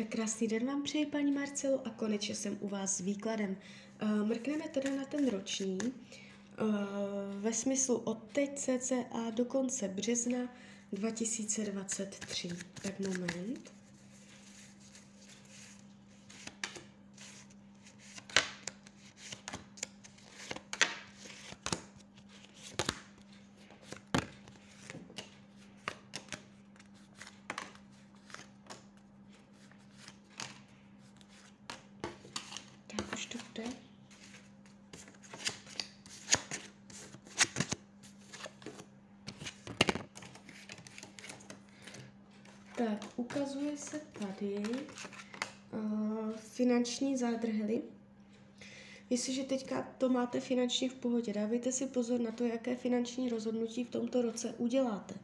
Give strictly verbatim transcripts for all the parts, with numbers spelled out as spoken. Tak krásný den vám přeji, paní Marcelo, a konečně jsem u vás s výkladem. Mrkneme teda na ten roční, ve smyslu od teď cca do konce března dva tisíce dvacet tři. Tak moment. Tak, ukazuje se tady uh, finanční zádrhely. Jestliže teďka to máte finančně v pohodě, dávejte si pozor na to, jaké finanční rozhodnutí v tomto roce uděláte.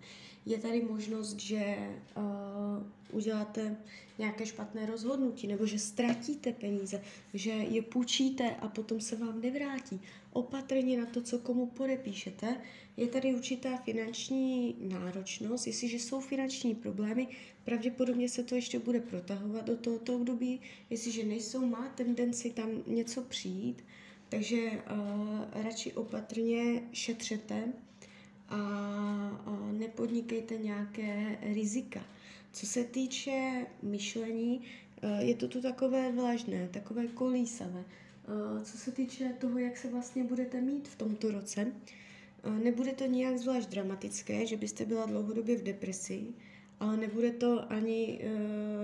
Je tady možnost, že uh, uděláte nějaké špatné rozhodnutí, nebo že ztratíte peníze, že je půjčíte a potom se vám nevrátí. Opatrně na to, co komu podepíšete. Je tady určitá finanční náročnost. Jestliže jsou finanční problémy, pravděpodobně se to ještě bude protahovat do tohoto období. Jestliže nejsou, má tendenci tam něco přijít. Takže uh, radši opatrně šetřete a nepodnikejte nějaké rizika. Co se týče myšlení, je to tu takové vlažné, takové kolísavé. Co se týče toho, jak se vlastně budete mít v tomto roce, nebude to nijak zvlášť dramatické, že byste byla dlouhodobě v depresi, ale nebude to ani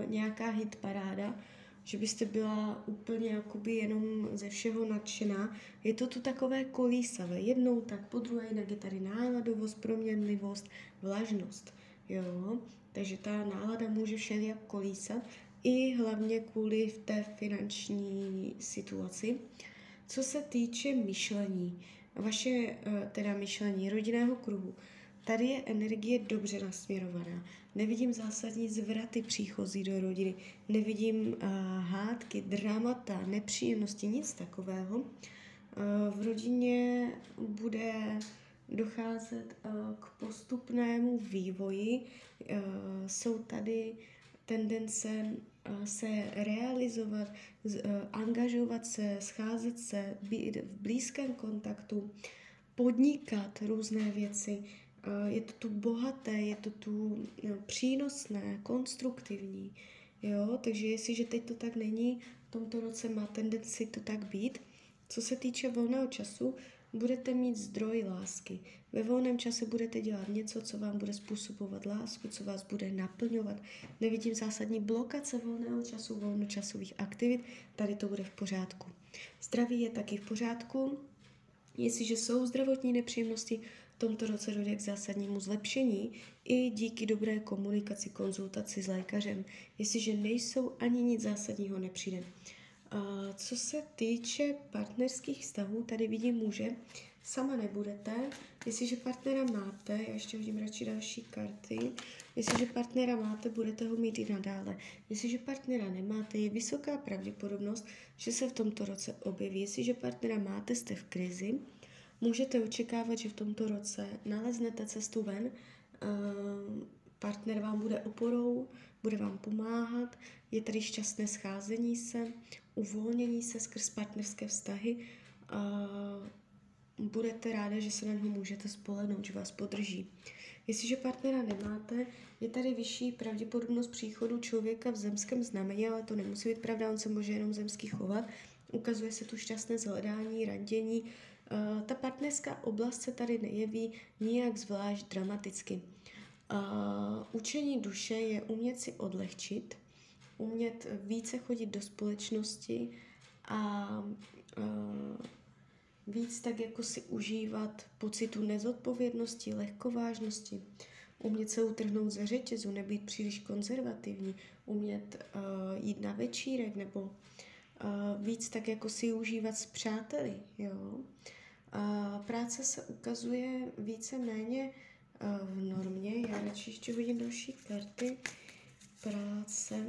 nějaká hitparáda, že byste byla úplně jakoby jenom ze všeho nadšená. Je to tu takové kolísavé. Jednou tak, po druhé, jinak je tady náladovost, proměnlivost, vlažnost. Jo? Takže ta nálada může všelijak kolísat, i hlavně kvůli v té finanční situaci. Co se týče myšlení, vaše teda myšlení rodinného kruhu, tady je energie dobře nasměrovaná. Nevidím zásadní zvraty příchozí do rodiny, nevidím uh, hádky, dramata, nepříjemnosti, nic takového. Uh, v rodině bude docházet uh, k postupnému vývoji. Uh, jsou tady tendence uh, se realizovat, uh, angažovat se, scházet se, být v blízkém kontaktu, podnikat různé věci. Je to tu bohaté, je to tu přínosné, konstruktivní. Jo? Takže jestliže teď to tak není, v tomto roce má tendenci to tak být. Co se týče volného času, budete mít zdroj lásky. Ve volném čase budete dělat něco, co vám bude způsobovat lásku, co vás bude naplňovat. Nevidím zásadní blokace volného času, volnočasových aktivit, tady to bude v pořádku. Zdraví je taky v pořádku. Jestliže jsou zdravotní nepříjemnosti, v tomto roce dojde k zásadnímu zlepšení i díky dobré komunikaci, konzultaci s lékařem. Jestliže nejsou, ani nic zásadního nepřijde. A co se týče partnerských vztahů, tady vidím muže, sama nebudete. Jestliže partnera máte, já ještě hodím radši další karty, jestliže partnera máte, budete ho mít i nadále. Jestliže partnera nemáte, je vysoká pravděpodobnost, že se v tomto roce objeví. Jestliže partnera máte, jste v krizi, můžete očekávat, že v tomto roce naleznete cestu ven, partner vám bude oporou, bude vám pomáhat, je tady šťastné scházení se, uvolnění se skrz partnerské vztahy, budete ráda, že se na něho můžete spolehnout, že vás podrží. Jestliže partnera nemáte, je tady vyšší pravděpodobnost příchodu člověka v zemském znamení, ale to nemusí být pravda, on se může jenom zemský chovat. Ukazuje se tu šťastné zhledání, radění. Ta partnerská oblast se tady nejeví nijak zvlášť dramaticky. Učení duše je umět si odlehčit, umět více chodit do společnosti a víc tak jako si užívat pocitu nezodpovědnosti, lehkovážnosti, umět se utrhnout ze řetězu, nebýt příliš konzervativní, umět uh, jít na večírek nebo uh, víc tak jako si užívat s přáteli. Jo? Uh, práce se ukazuje víceméně uh, v normě. Já radši ještě hodím další karty. Práce.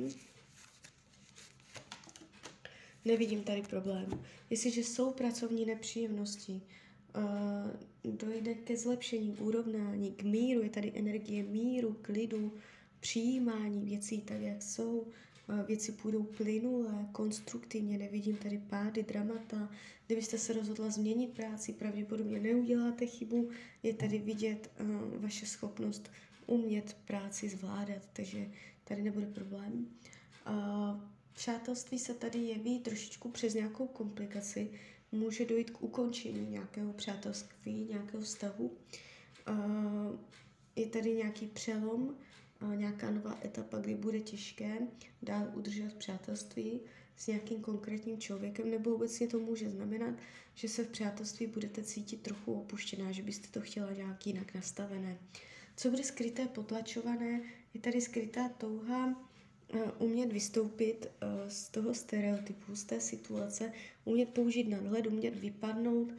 Nevidím tady problém. Jestliže jsou pracovní nepříjemnosti, dojde ke zlepšení, k urovnání, k míru, je tady energie míru, klidu, přijímání věcí tak, jak jsou, věci půjdou plynule, konstruktivně, nevidím tady pády, dramata. Kdybyste se rozhodla změnit práci, pravděpodobně neuděláte chybu, je tady vidět uh, vaše schopnost umět práci zvládat, takže tady nebude problém. Uh, přátelství se tady jeví trošičku přes nějakou komplikaci, může dojít k ukončení nějakého přátelství, nějakého vztahu. Uh, je tady nějaký přelom, nějaká nová etapa, kdy bude těžké dál udržet přátelství s nějakým konkrétním člověkem, nebo obecně to může znamenat, že se v přátelství budete cítit trochu opuštěná, že byste to chtěla nějak jinak nastavené. Co bude skryté, potlačované, je tady skrytá touha umět vystoupit z toho stereotypu, z té situace, umět použít nadhled, umět vypadnout,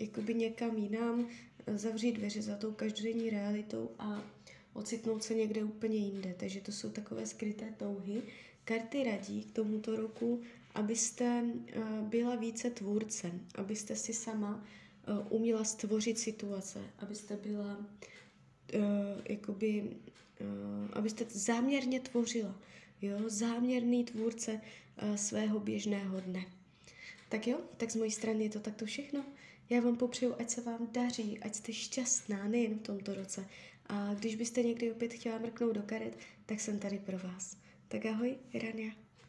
jakoby někam jinam, zavřít dveře za tou každodenní realitou a ocitnout se někde úplně jinde. Takže to jsou takové skryté touhy. Karty radí k tomuto roku, abyste byla více tvůrcem, abyste si sama uměla stvořit situace, abyste byla jakoby, abyste záměrně tvořila, jo? Záměrný tvůrce svého běžného dne. Tak jo, tak z mojí strany je to takto všechno. Já vám popřeju, ať se vám daří, ať jste šťastná nejen v tomto roce. A když byste někdy opět chtěla mrknout do karet, tak jsem tady pro vás. Tak ahoj, Rania.